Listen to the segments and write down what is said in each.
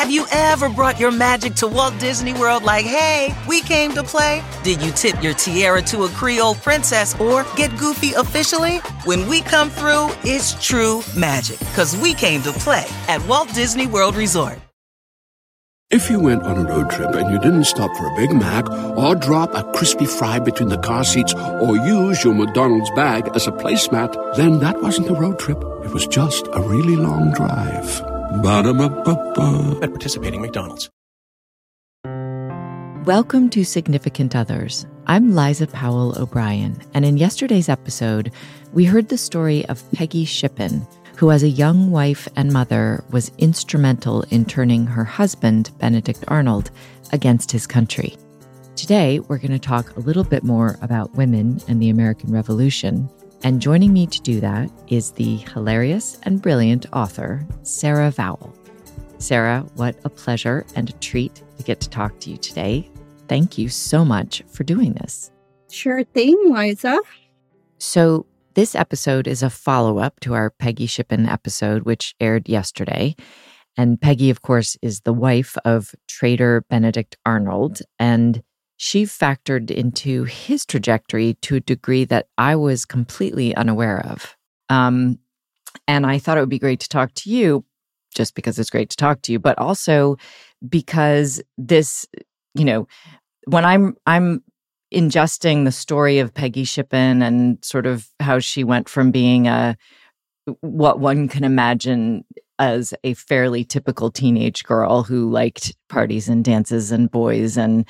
Have you ever brought your magic to Walt Disney World like, hey, we came to play? Did you tip your tiara to a Creole princess or get goofy officially? When we come through, it's true magic, 'cause we came to play at Walt Disney World Resort. If you went on a road trip and you didn't stop for a Big Mac or drop a crispy fry between the car seats or use your McDonald's bag as a placemat, then that wasn't a road trip. It was just a really long drive. Ba-da-ba-ba-ba. At participating McDonald's. Welcome to Significant Others. I'm Liza Powell O'Brien, and in yesterday's episode, we heard the story of Peggy Shippen, who as a young wife and mother was instrumental in turning her husband, Benedict Arnold, against his country. Today, we're going to talk a little bit more about women and the American Revolution. And joining me to do that is the hilarious and brilliant author, Sarah Vowell. Sarah, what a pleasure and a treat to get to talk to you today. Thank you so much for doing this. Sure thing, Liza. So, this episode is a follow-up to our Peggy Shippen episode, which aired yesterday. And Peggy, of course, is the wife of traitor Benedict Arnold, and she factored into his trajectory to a degree that I was completely unaware of. And I thought it would be great to talk to you, just because it's great to talk to you, but also because this, you know, when I'm ingesting the story of Peggy Shippen and sort of how she went from being what one can imagine as a fairly typical teenage girl who liked parties and dances and boys and,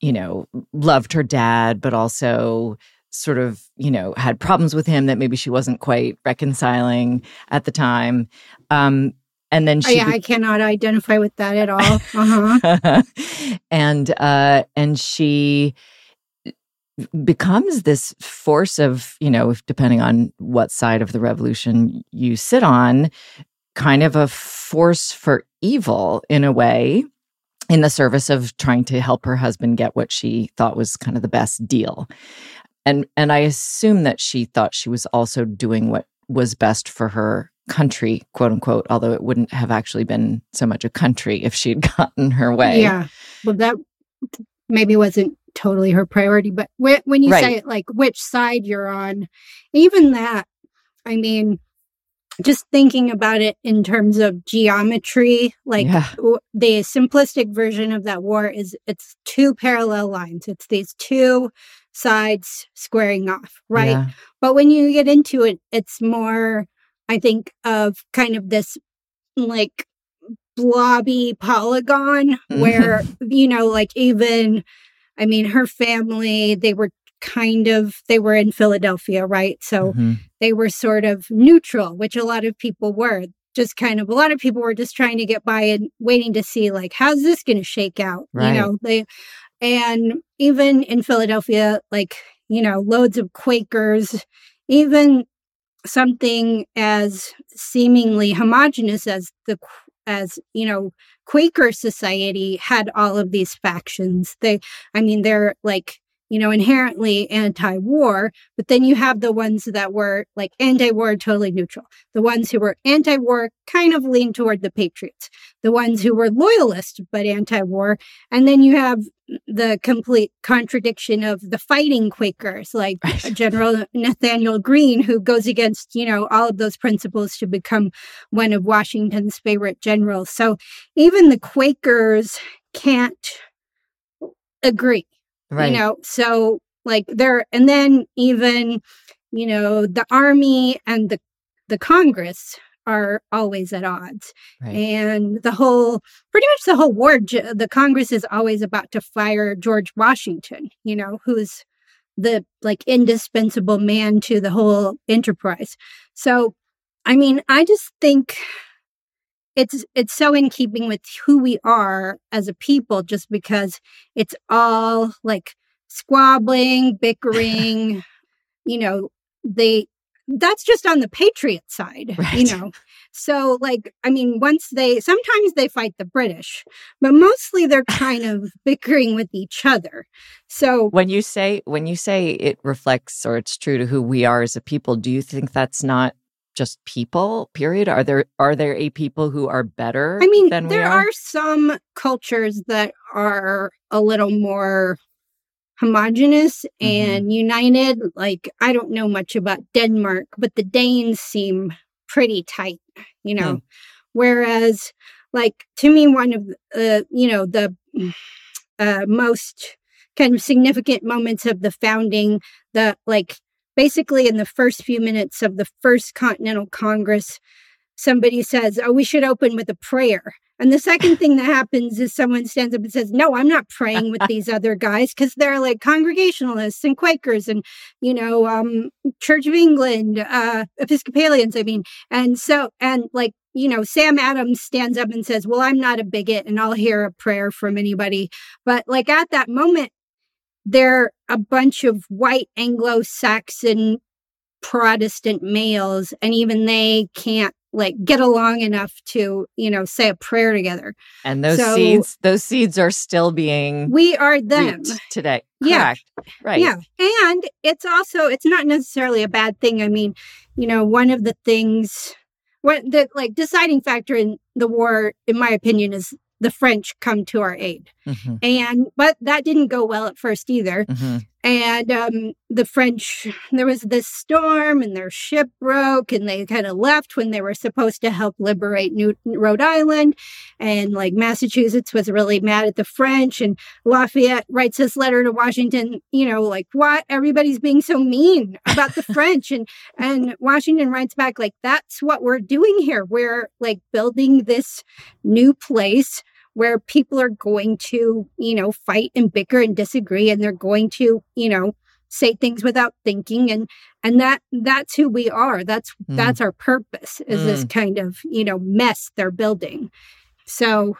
you know, loved her dad, but also sort of, you know, had problems with him that maybe she wasn't quite reconciling at the time. And then she, I cannot identify with that at all. Uh-huh. And she becomes this force of, you know, depending on what side of the revolution you sit on, kind of a force for evil in a way, in the service of trying to help her husband get what she thought was kind of the best deal. And I assume that she thought she was also doing what was best for her country, quote unquote, although it wouldn't have actually been so much a country if she'd gotten her way. Yeah. Well, that maybe wasn't totally her priority, but when you right. say it, like which side you're on, even that, I mean, just thinking about it in terms of geometry, like yeah. The simplistic version of that war is it's two parallel lines. It's these two sides squaring off, right? Yeah. But when you get into it, it's more, I think, of kind of this like blobby polygon where, you know, like even, I mean, her family, they were in Philadelphia, right? So they were sort of neutral, which a lot of people were. A lot of people were just trying to get by and waiting to see, like, how's this going to shake out? Right. You know, and even in Philadelphia, like, you know, loads of Quakers, even something as seemingly homogenous as you know, Quaker society had all of these factions. They're like, you know, inherently anti-war, but then you have the ones that were like anti-war, totally neutral. The ones who were anti-war kind of leaned toward the Patriots. The ones who were loyalist, but anti-war. And then you have the complete contradiction of the fighting Quakers, like General Nathaniel Greene, who goes against, you know, all of those principles to become one of Washington's favorite generals. So even the Quakers can't agree, right. You know, so like and then even, you know, the army and the Congress are always at odds. Right. And pretty much the whole war, the Congress is always about to fire George Washington, you know, who's the like indispensable man to the whole enterprise. So, I mean, I just think it's so in keeping with who we are as a people, just because it's all like squabbling, bickering, you know, that's just on the Patriot side, right. You know. So, like, I mean, sometimes they fight the British, but mostly they're kind of bickering with each other. So when you say it reflects or it's true to who we are as a people, do you think that's not just people, period? Are there a people who are better than we are? I mean, there are some cultures that are a little more homogenous and united. Like, I don't know much about Denmark, but the Danes seem pretty tight, you know. Whereas, like, to me, one of the most kind of significant moments of the founding, basically in the first few minutes of the first Continental Congress, somebody says, "Oh, we should open with a prayer." And the second thing that happens is someone stands up and says, "No, I'm not praying with these other guys," because they're like Congregationalists and Quakers and, Church of England, Episcopalians, I mean. And so, Sam Adams stands up and says, "Well, I'm not a bigot and I'll hear a prayer from anybody." But like at that moment, they're a bunch of white Anglo-Saxon Protestant males, and even they can't get along enough to, say a prayer together. And those seeds are still being... We are them. Today. Yeah. Correct. Right. Yeah. And it's not necessarily a bad thing. I mean, one of the things, deciding factor in the war, in my opinion, is the French come to our aid. Mm-hmm. But that didn't go well at first either. Mm-hmm. And the French, there was this storm and their ship broke and they kind of left when they were supposed to help liberate Rhode Island. And Massachusetts was really mad at the French. And Lafayette writes this letter to Washington, what? Everybody's being so mean about the French. And Washington writes back, that's what we're doing here. We're building this new place where people are going to, fight and bicker and disagree, and they're going to, say things without thinking. And that's who we are. That's our purpose, is this kind of, mess they're building. So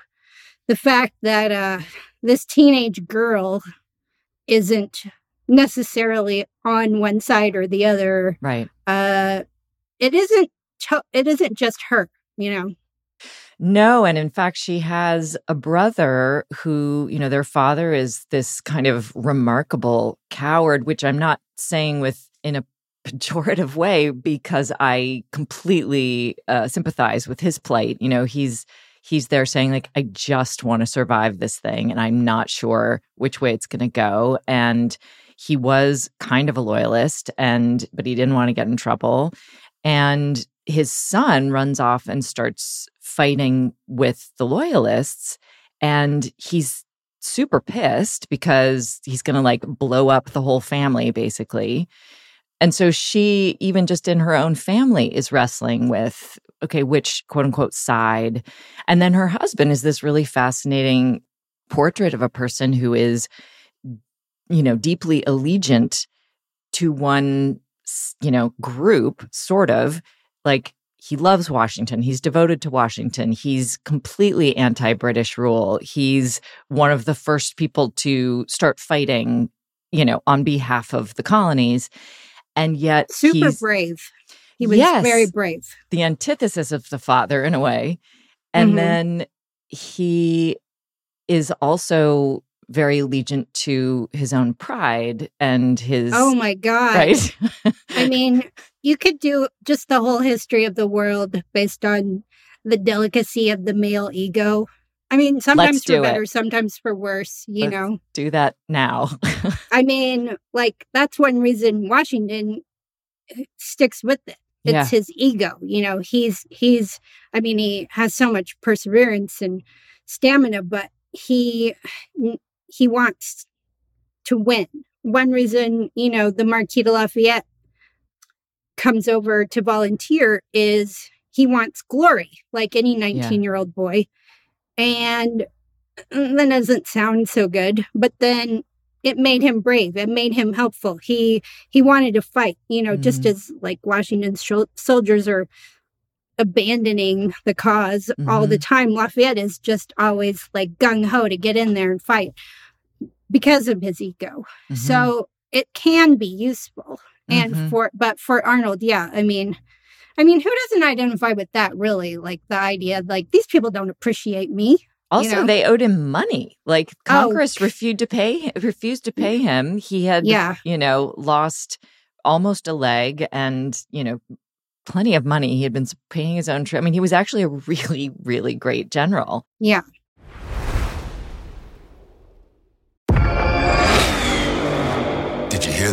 the fact that this teenage girl isn't necessarily on one side or the other. Right. It isn't just her, No, and in fact, she has a brother who, their father is this kind of remarkable coward, which I'm not saying in a pejorative way, because I completely sympathize with his plight. He's there saying, I just want to survive this thing, and I'm not sure which way it's going to go. And he was kind of a loyalist, but he didn't want to get in trouble. And his son runs off and starts fighting with the loyalists, and he's super pissed because he's going to blow up the whole family, basically. And so she, even just in her own family, is wrestling with, okay, which quote unquote side. And then her husband is this really fascinating portrait of a person who is, deeply allegiant to one, group, sort of. He loves Washington. He's devoted to Washington. He's completely anti-British rule. He's one of the first people to start fighting, on behalf of the colonies. And yet super brave. He was very brave. The antithesis of the father, in a way. And then he is also very allegiant to his own pride and his... Oh, my God. Right? I mean, you could do just the whole history of the world based on the delicacy of the male ego. I mean, sometimes for better, sometimes for worse, Let's do that now. I mean, that's one reason Washington sticks with it. It's his ego. He has so much perseverance and stamina, but he wants to win. One reason, the Marquis de Lafayette comes over to volunteer is he wants glory, like any 19-year-old boy. And that doesn't sound so good, but then it made him brave. It made him helpful. He wanted to fight, just as Washington's soldiers are abandoning the cause all the time. Lafayette is just always gung-ho to get in there and fight because of his ego. So it can be useful. And for Arnold, I mean, who doesn't identify with that, really? The idea, these people don't appreciate me. Also, they owed him money. Congress refused to pay him. He had lost almost a leg and, plenty of money. He had been paying his own trip. I mean, he was actually a really, really great general. Yeah. Did you hear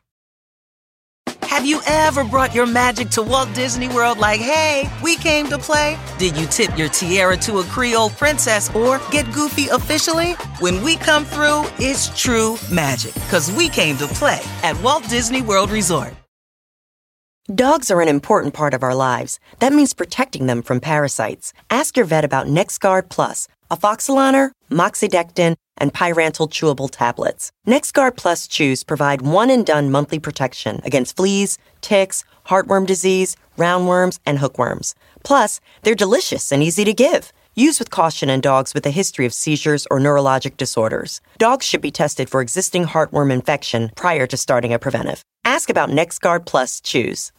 Have you ever brought your magic to Walt Disney World like, hey, we came to play? Did you tip your tiara to a Creole princess or get goofy officially? When we come through, it's true magic, 'cause we came to play at Walt Disney World Resort. Dogs are an important part of our lives. That means protecting them from parasites. Ask your vet about NexGard Plus, Afoxolaner, Moxidectin, and Pyrantel chewable tablets. NexGard Plus Chews provide one-and-done monthly protection against fleas, ticks, heartworm disease, roundworms, and hookworms. Plus, they're delicious and easy to give. Use with caution in dogs with a history of seizures or neurologic disorders. Dogs should be tested for existing heartworm infection prior to starting a preventive. Ask about NexGard Plus Chews.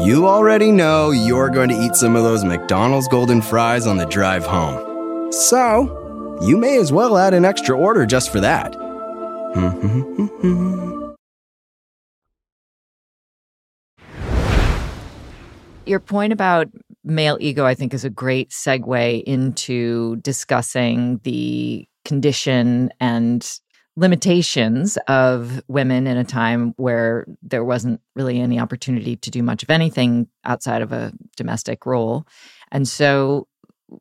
You already know you're going to eat some of those McDonald's Golden Fries on the drive home. So, you may as well add an extra order just for that. Your point about male ego, I think, is a great segue into discussing the condition and limitations of women in a time where there wasn't really any opportunity to do much of anything outside of a domestic role. And so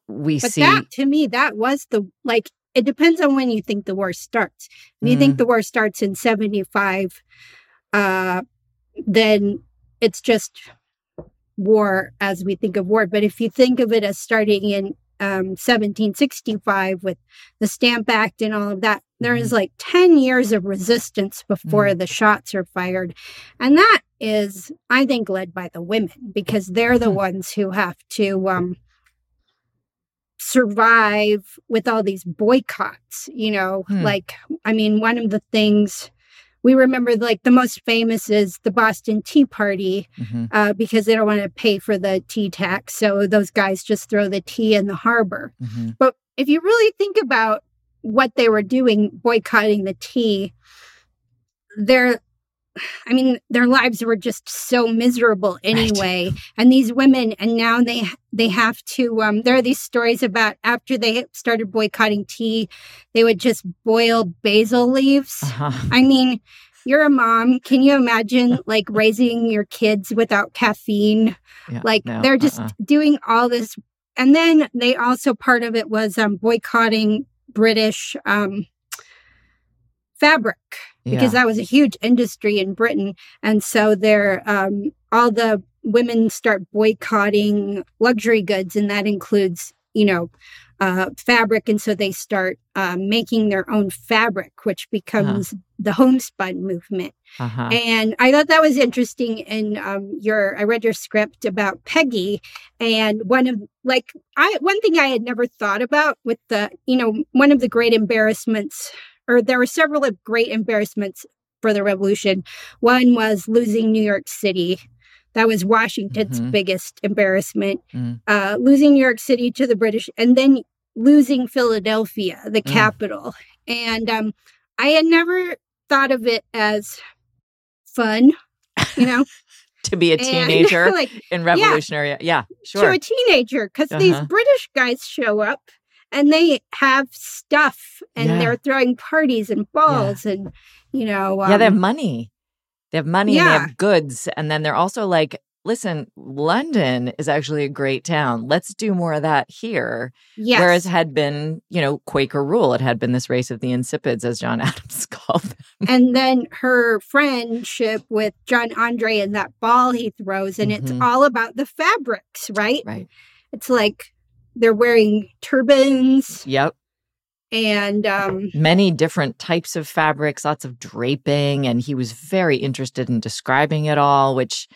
we see... But to me, that was the... Like, it depends on when you think the war starts. If you think the war starts in 75, then it's just war as we think of war. But if you think of it as starting in 1765 with the Stamp Act and all of that, there is like 10 years of resistance before the shots are fired. And that is, I think, led by the women, because they're the ones who have to survive with all these boycotts, you know, like, I mean, one of the things we remember, like the most famous is the Boston Tea Party, because they don't want to pay for the tea tax. So those guys just throw the tea in the harbor. But if you really think about what they were doing, boycotting the tea, their lives were just so miserable anyway. Right. And these women, and now they have to, there are these stories about after they started boycotting tea, they would just boil basil leaves. I mean, you're a mom. Can you imagine like raising your kids without caffeine? Yeah, like no, they're just doing all this. And then they also, part of it was boycotting British fabric, because that was a huge industry in Britain. And so all the women start boycotting luxury goods, and that includes, fabric. And so they start making their own fabric, which becomes the homespun movement. And I thought that was interesting. And I read your script about Peggy, and one thing I had never thought about with the, one of the great embarrassments, or there were several great embarrassments for the revolution. One was losing New York City. That was Washington's biggest embarrassment, losing New York City to the British, and then losing Philadelphia, the capital. And I had never thought of it as fun, to be a teenager in revolutionary. Yeah, sure. To a teenager, because these British guys show up and they have stuff, and they're throwing parties and balls and, they have money. They have money and they have goods. And then they're also like, listen, London is actually a great town. Let's do more of that here. Yes. Whereas had been, Quaker rule. It had been this race of the insipids, as John Adams called them. And then her friendship with John Andre and that ball he throws. And it's all about the fabrics, right? Right. It's like they're wearing turbans. Yep. And many different types of fabrics, lots of draping. And he was very interested in describing it all, which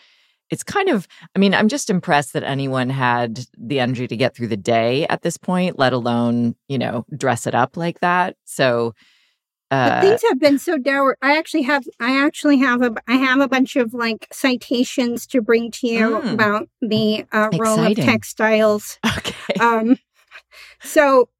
it's kind of, I mean, I'm just impressed that anyone had the energy to get through the day at this point, let alone, you know, dress it up like that. So but things have been so dour. I have a bunch of like citations to bring to you about the role of textiles. Okay. So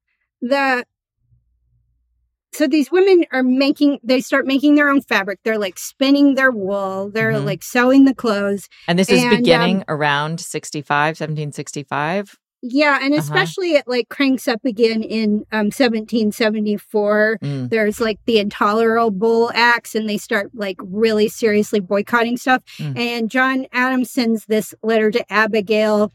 these women are making their own fabric. They're like spinning their wool. They're like sewing the clothes. And this is beginning around 1765. Yeah, and especially it like cranks up again in 1774. There's like the Intolerable Acts, and they start like really seriously boycotting stuff. And John Adams sends this letter to Abigail.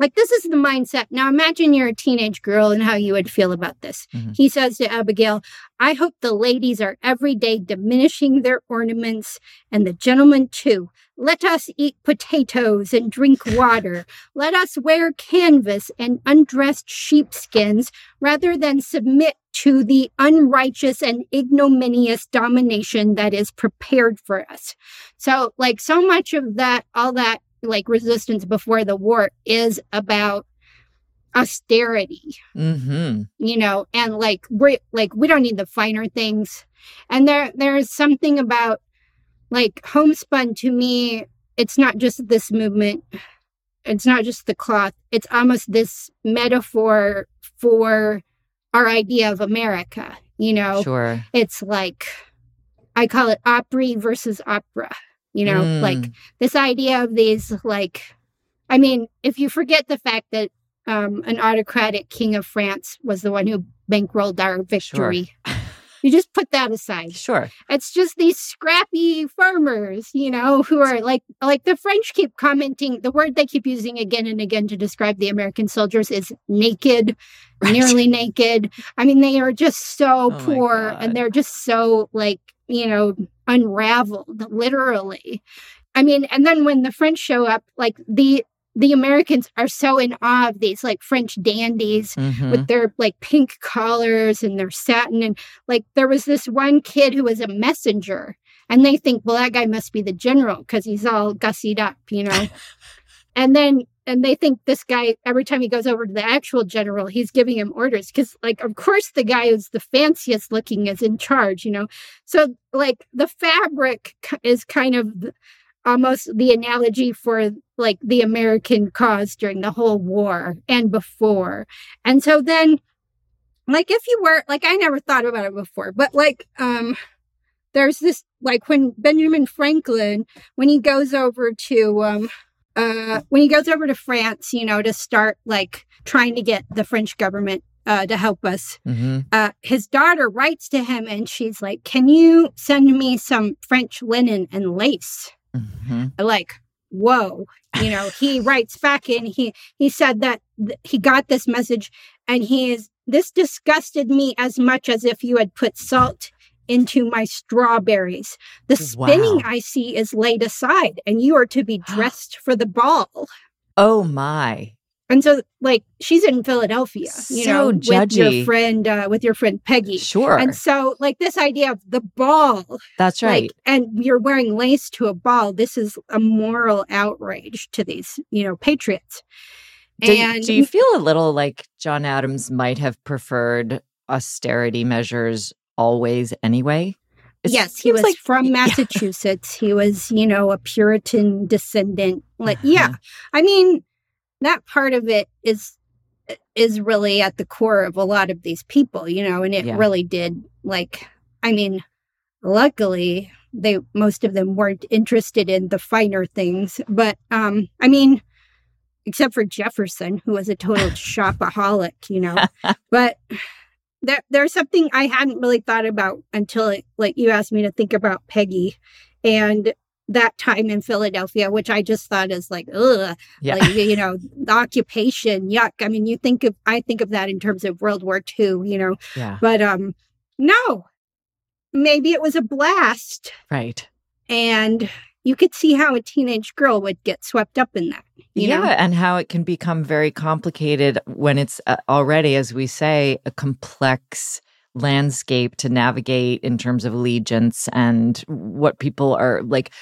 Like, this is the mindset. Now, imagine you're a teenage girl and how you would feel about this. He says to Abigail, I hope the ladies are every day diminishing their ornaments, and the gentlemen, too. Let us eat potatoes and drink water. Let us wear canvas and undressed sheepskins rather than submit to the unrighteous and ignominious domination that is prepared for us. So, like, so much of that, all that, like resistance before the war is about austerity, you know, and like we don't need the finer things. And there is something about like homespun to me. It's not just this movement. It's not just the cloth. It's almost this metaphor for our idea of America. You know, sure. It's like I call it Opry versus opera. You know, like this idea of these, like, I mean, if you forget the fact that an autocratic king of France was the one who bankrolled our victory, you just put that aside. Sure. It's just these scrappy farmers, you know, who are like the French keep commenting. The word they keep using again and again to describe the American soldiers is naked, nearly naked. I mean, they are just so poor and they're just so like, you know, unraveled, literally. I mean, and then when the French show up, like the Americans are so in awe of these like French dandies with their like pink collars and their satin. And like there was this one kid who was a messenger and they think, well, that guy must be the general because he's all gussied up, you know. And they think this guy, every time he goes over to the actual general, he's giving him orders because, like, of course, the guy who's the fanciest looking is in charge, you know. So, like, the fabric is kind of almost the analogy for, like, the American cause during the whole war and before. And so then, like, if you were, like, I never thought about it before, but, like, there's this, like, when Benjamin Franklin, when he goes over to France, you know, to start like trying to get the French government to help us, his daughter writes to him and she's like, can you send me some French linen and lace? Like, whoa, you know, he writes back and he said that he got this message and this disgusted me as much as if you had put salt into my strawberries. The spinning I see is laid aside and you are to be dressed for the ball. Oh my. And so like she's in Philadelphia, you know, judgy. with your friend Peggy. Sure. And so like this idea of the ball. That's right. Like, and you're wearing lace to a ball. This is a moral outrage to these, you know, patriots. Do you feel a little like John Adams might have preferred austerity measures always anyway? Yes, he was like, from Massachusetts. He was, you know, a Puritan descendant. Like, I mean, that part of it is really at the core of a lot of these people, you know, and it really did, like, I mean, luckily, most of them weren't interested in the finer things, but, I mean, except for Jefferson, who was a total shopaholic, you know, but... There's something I hadn't really thought about until you asked me to think about Peggy and that time in Philadelphia, which I just thought is like, like, you know, the occupation, yuck. I mean, I think of that in terms of World War II, you know, but no, maybe it was a blast. Right. And you could see how a teenage girl would get swept up in that. You know? And how it can become very complicated when it's already, as we say, a complex landscape to navigate in terms of allegiance and what people are like.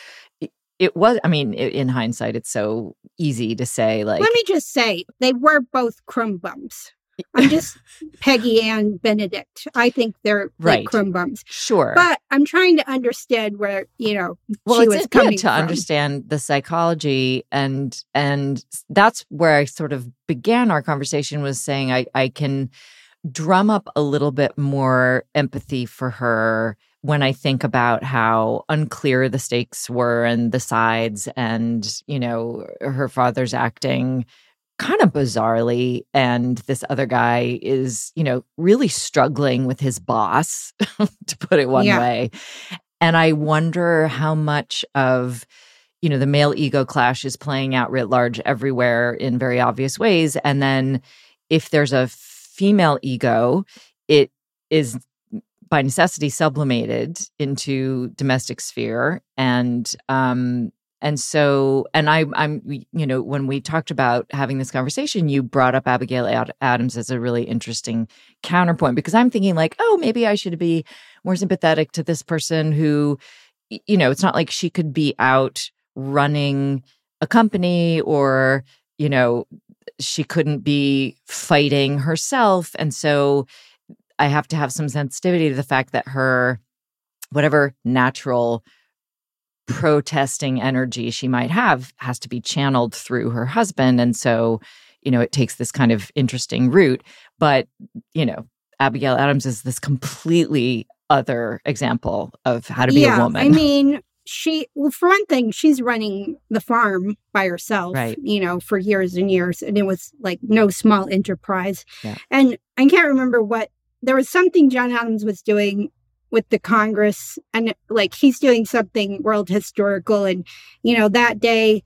It was, I mean, in hindsight, it's so easy to say, like... Let me just say, they were both crumb bums. I'm just Peggy and Benedict. I think they're right. Like crumb bums. Sure. But I'm trying to understand where, you know, well, she was coming from. Understand the psychology. And that's where I sort of began our conversation, was saying I can drum up a little bit more empathy for her when I think about how unclear the stakes were and the sides and, you know, her father's acting kind of bizarrely, and this other guy is, you know, really struggling with his boss, to put it one way. And I wonder how much of, you know, the male ego clash is playing out writ large everywhere in very obvious ways. And then if there's a female ego, it is by necessity sublimated into domestic sphere. And so, and I'm, you know, when we talked about having this conversation, you brought up Abigail Adams as a really interesting counterpoint, because I'm thinking like, oh, maybe I should be more sympathetic to this person who, you know, it's not like she could be out running a company or, you know, she couldn't be fighting herself. And so I have to have some sensitivity to the fact that her, whatever natural protesting energy she might have has to be channeled through her husband. And so, you know, it takes this kind of interesting route. But, you know, Abigail Adams is this completely other example of how to be a woman. I mean, she, well, for one thing, she's running the farm by herself, right, you know, for years and years. And it was like no small enterprise. Yeah. And I can't remember what, there was something John Adams was doing with the Congress, and like he's doing something world historical, and you know that day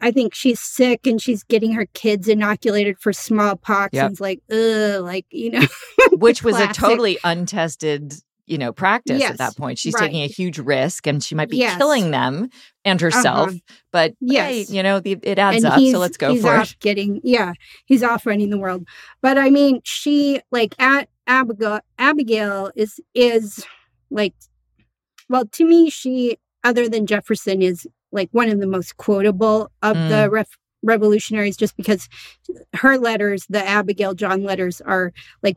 I think she's sick and she's getting her kids inoculated for smallpox. Yep. And it's like you know, which was a totally untested, you know, practice. Yes. At that point she's taking a huge risk, and she might be killing them and herself. But hey, you know, it adds up, so let's go for it. He's off running the world. But I mean, she, like, at Abigail is like, well, to me, she, other than Jefferson, is like one of the most quotable of the revolutionaries, just because her letters, the Abigail John letters, are like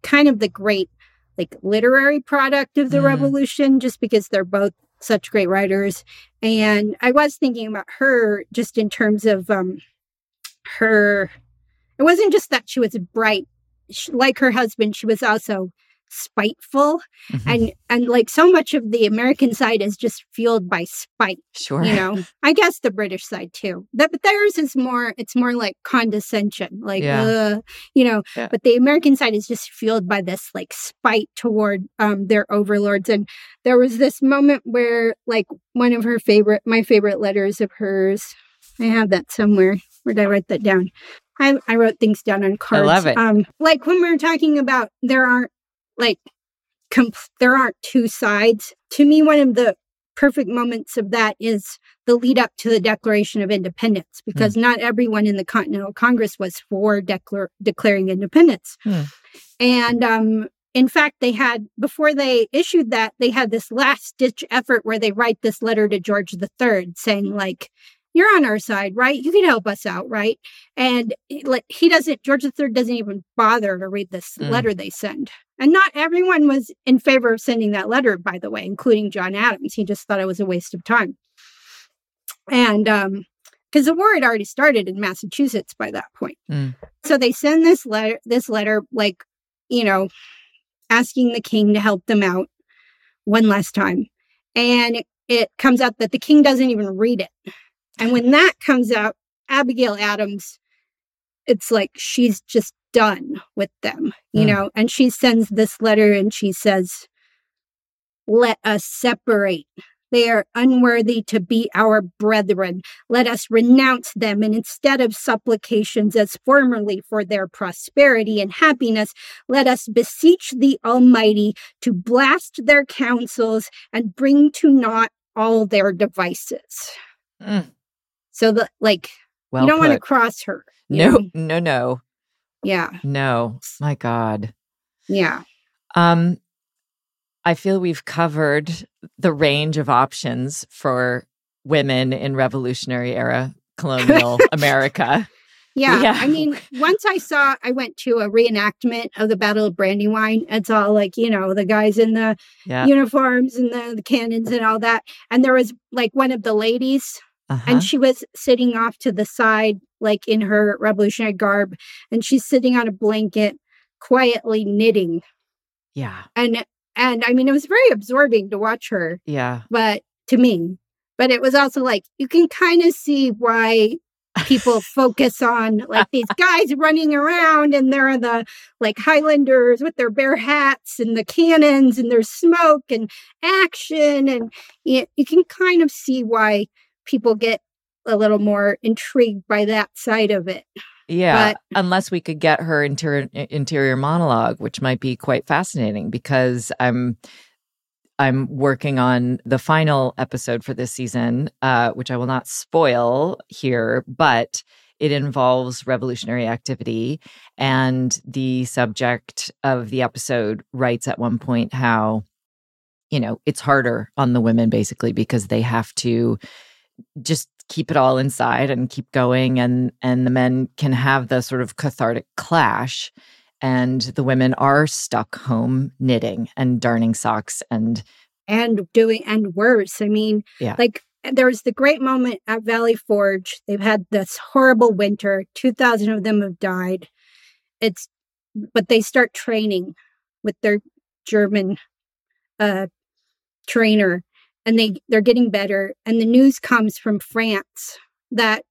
kind of the great like literary product of the revolution, just because they're both such great writers. And I was thinking about her just in terms of her, it wasn't just that she was bright. Like her husband, she was also spiteful, and like so much of the American side is just fueled by spite. Sure, you know, I guess the British side too. But theirs is more. It's more like condescension, like you know. Yeah. But the American side is just fueled by this like spite toward their overlords. And there was this moment where, like, one of her my favorite letters of hers. I have that somewhere. Where did I write that down? I wrote things down on cards. I love it. Like when we were talking about there aren't two sides. To me, one of the perfect moments of that is the lead up to the Declaration of Independence, because not everyone in the Continental Congress was for declaring independence. And in fact, they had, before they issued that, they had this last ditch effort where they write this letter to George III saying, like, you're on our side, right? You can help us out, right? And like George III doesn't even bother to read this letter they send. And not everyone was in favor of sending that letter, by the way, including John Adams. He just thought it was a waste of time. And because the war had already started in Massachusetts by that point. So they send this letter, like, you know, asking the king to help them out one last time. And it comes out that the king doesn't even read it. And when that comes out, Abigail Adams, it's like she's just done with them, you know, and she sends this letter and she says, let us separate. They are unworthy to be our brethren. Let us renounce them, and instead of supplications as formerly for their prosperity and happiness, let us beseech the Almighty to blast their counsels and bring to naught all their devices. So that, like, well, you don't want to cross her. No. Yeah. No. My God. Yeah. I feel we've covered the range of options for women in Revolutionary Era colonial America. Yeah. I mean, once I went to a reenactment of the Battle of Brandywine. It's all like, you know, the guys in the uniforms and the cannons and all that. And there was like one of the ladies, and she was sitting off to the side, like in her revolutionary garb, and she's sitting on a blanket, quietly knitting. Yeah. And I mean, it was very absorbing to watch her. Yeah. But to me, but it was also like, you can kind of see why people focus on like these guys running around, and they're the like Highlanders with their bare hats and the cannons and there's smoke and action. And you can kind of see why people get a little more intrigued by that side of it. Yeah, but unless we could get her interior monologue, which might be quite fascinating, because I'm working on the final episode for this season, which I will not spoil here, but it involves revolutionary activity. And the subject of the episode writes at one point how, you know, it's harder on the women basically because they have to just keep it all inside and keep going. And the men can have the sort of cathartic clash, and the women are stuck home knitting and darning socks and worse. I mean, like there was the great moment at Valley Forge. They've had this horrible winter. 2,000 of them have died. But they start training with their German trainer, and they're getting better. And the news comes from France that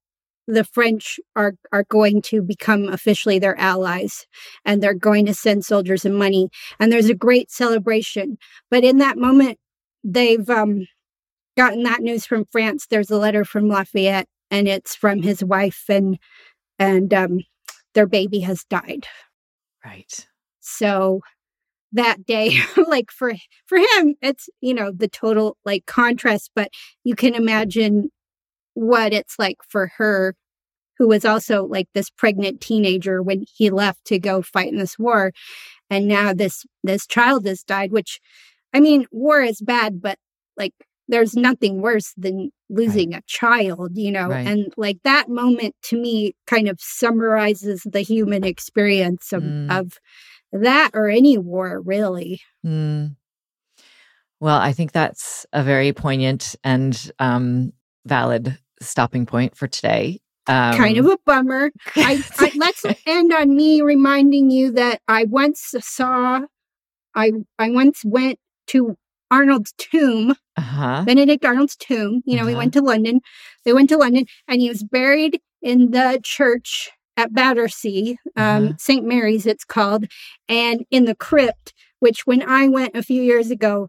the French are going to become officially their allies, and they're going to send soldiers and money. And there's a great celebration. But in that moment, they've gotten that news from France. There's a letter from Lafayette, and it's from his wife, and their baby has died. Right. So that day, like for him, it's, you know, the total like contrast, but you can imagine what it's like for her, who was also like this pregnant teenager when he left to go fight in this war. And now this child has died, which, I mean, war is bad, but like there's nothing worse than losing a child, you know? Right. And like that moment to me kind of summarizes the human experience of that, or any war, really. Mm. Well, I think that's a very poignant and valid stopping point for today. Kind of a bummer. I let's end on me reminding you that I once went to Arnold's tomb, Benedict Arnold's tomb. You know, we went to London. They went to London, and he was buried in the church at Battersea, St. Mary's, it's called, and in the crypt, which when I went a few years ago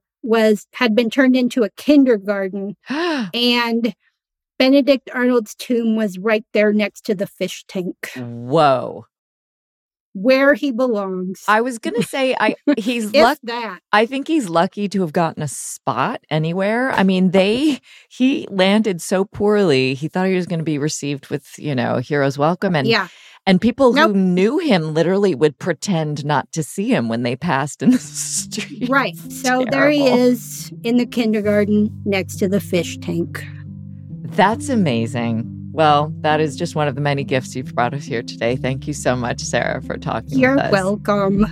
had been turned into a kindergarten, and Benedict Arnold's tomb was right there next to the fish tank. Whoa. Where he belongs. I was going to say, he's lucky. I think he's lucky to have gotten a spot anywhere. I mean, he landed so poorly. He thought he was going to be received with, you know, hero's welcome. And and people who knew him literally would pretend not to see him when they passed in the street. Right. So there he is in the kindergarten next to the fish tank. That's amazing. Well, that is just one of the many gifts you've brought us here today. Thank you so much, Sarah, for talking with us. You're welcome.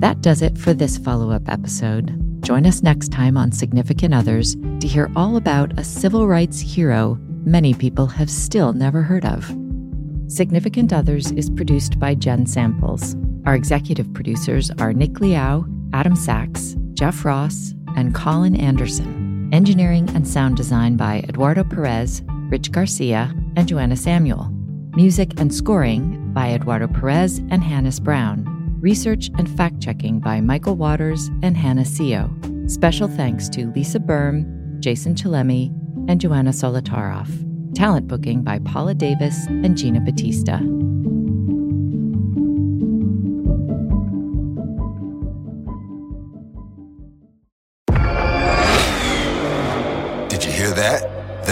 That does it for this follow-up episode. Join us next time on Significant Others to hear all about a civil rights hero many people have still never heard of. Significant Others is produced by Jen Samples. Our executive producers are Nick Liao, Adam Sachs, Jeff Ross, and Colin Anderson. Engineering and sound design by Eduardo Perez, Rich Garcia, and Joanna Samuel. Music and scoring by Eduardo Perez and Hannes Brown. Research and fact-checking by Michael Waters and Hannah Seo. Special thanks to Lisa Berm, Jason Chalemi, and Joanna Solotaroff. Talent booking by Paula Davis and Gina Batista. Did you hear that?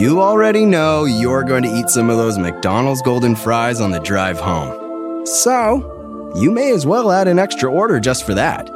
You already know you're going to eat some of those McDonald's Golden Fries on the drive home. So, you may as well add an extra order just for that.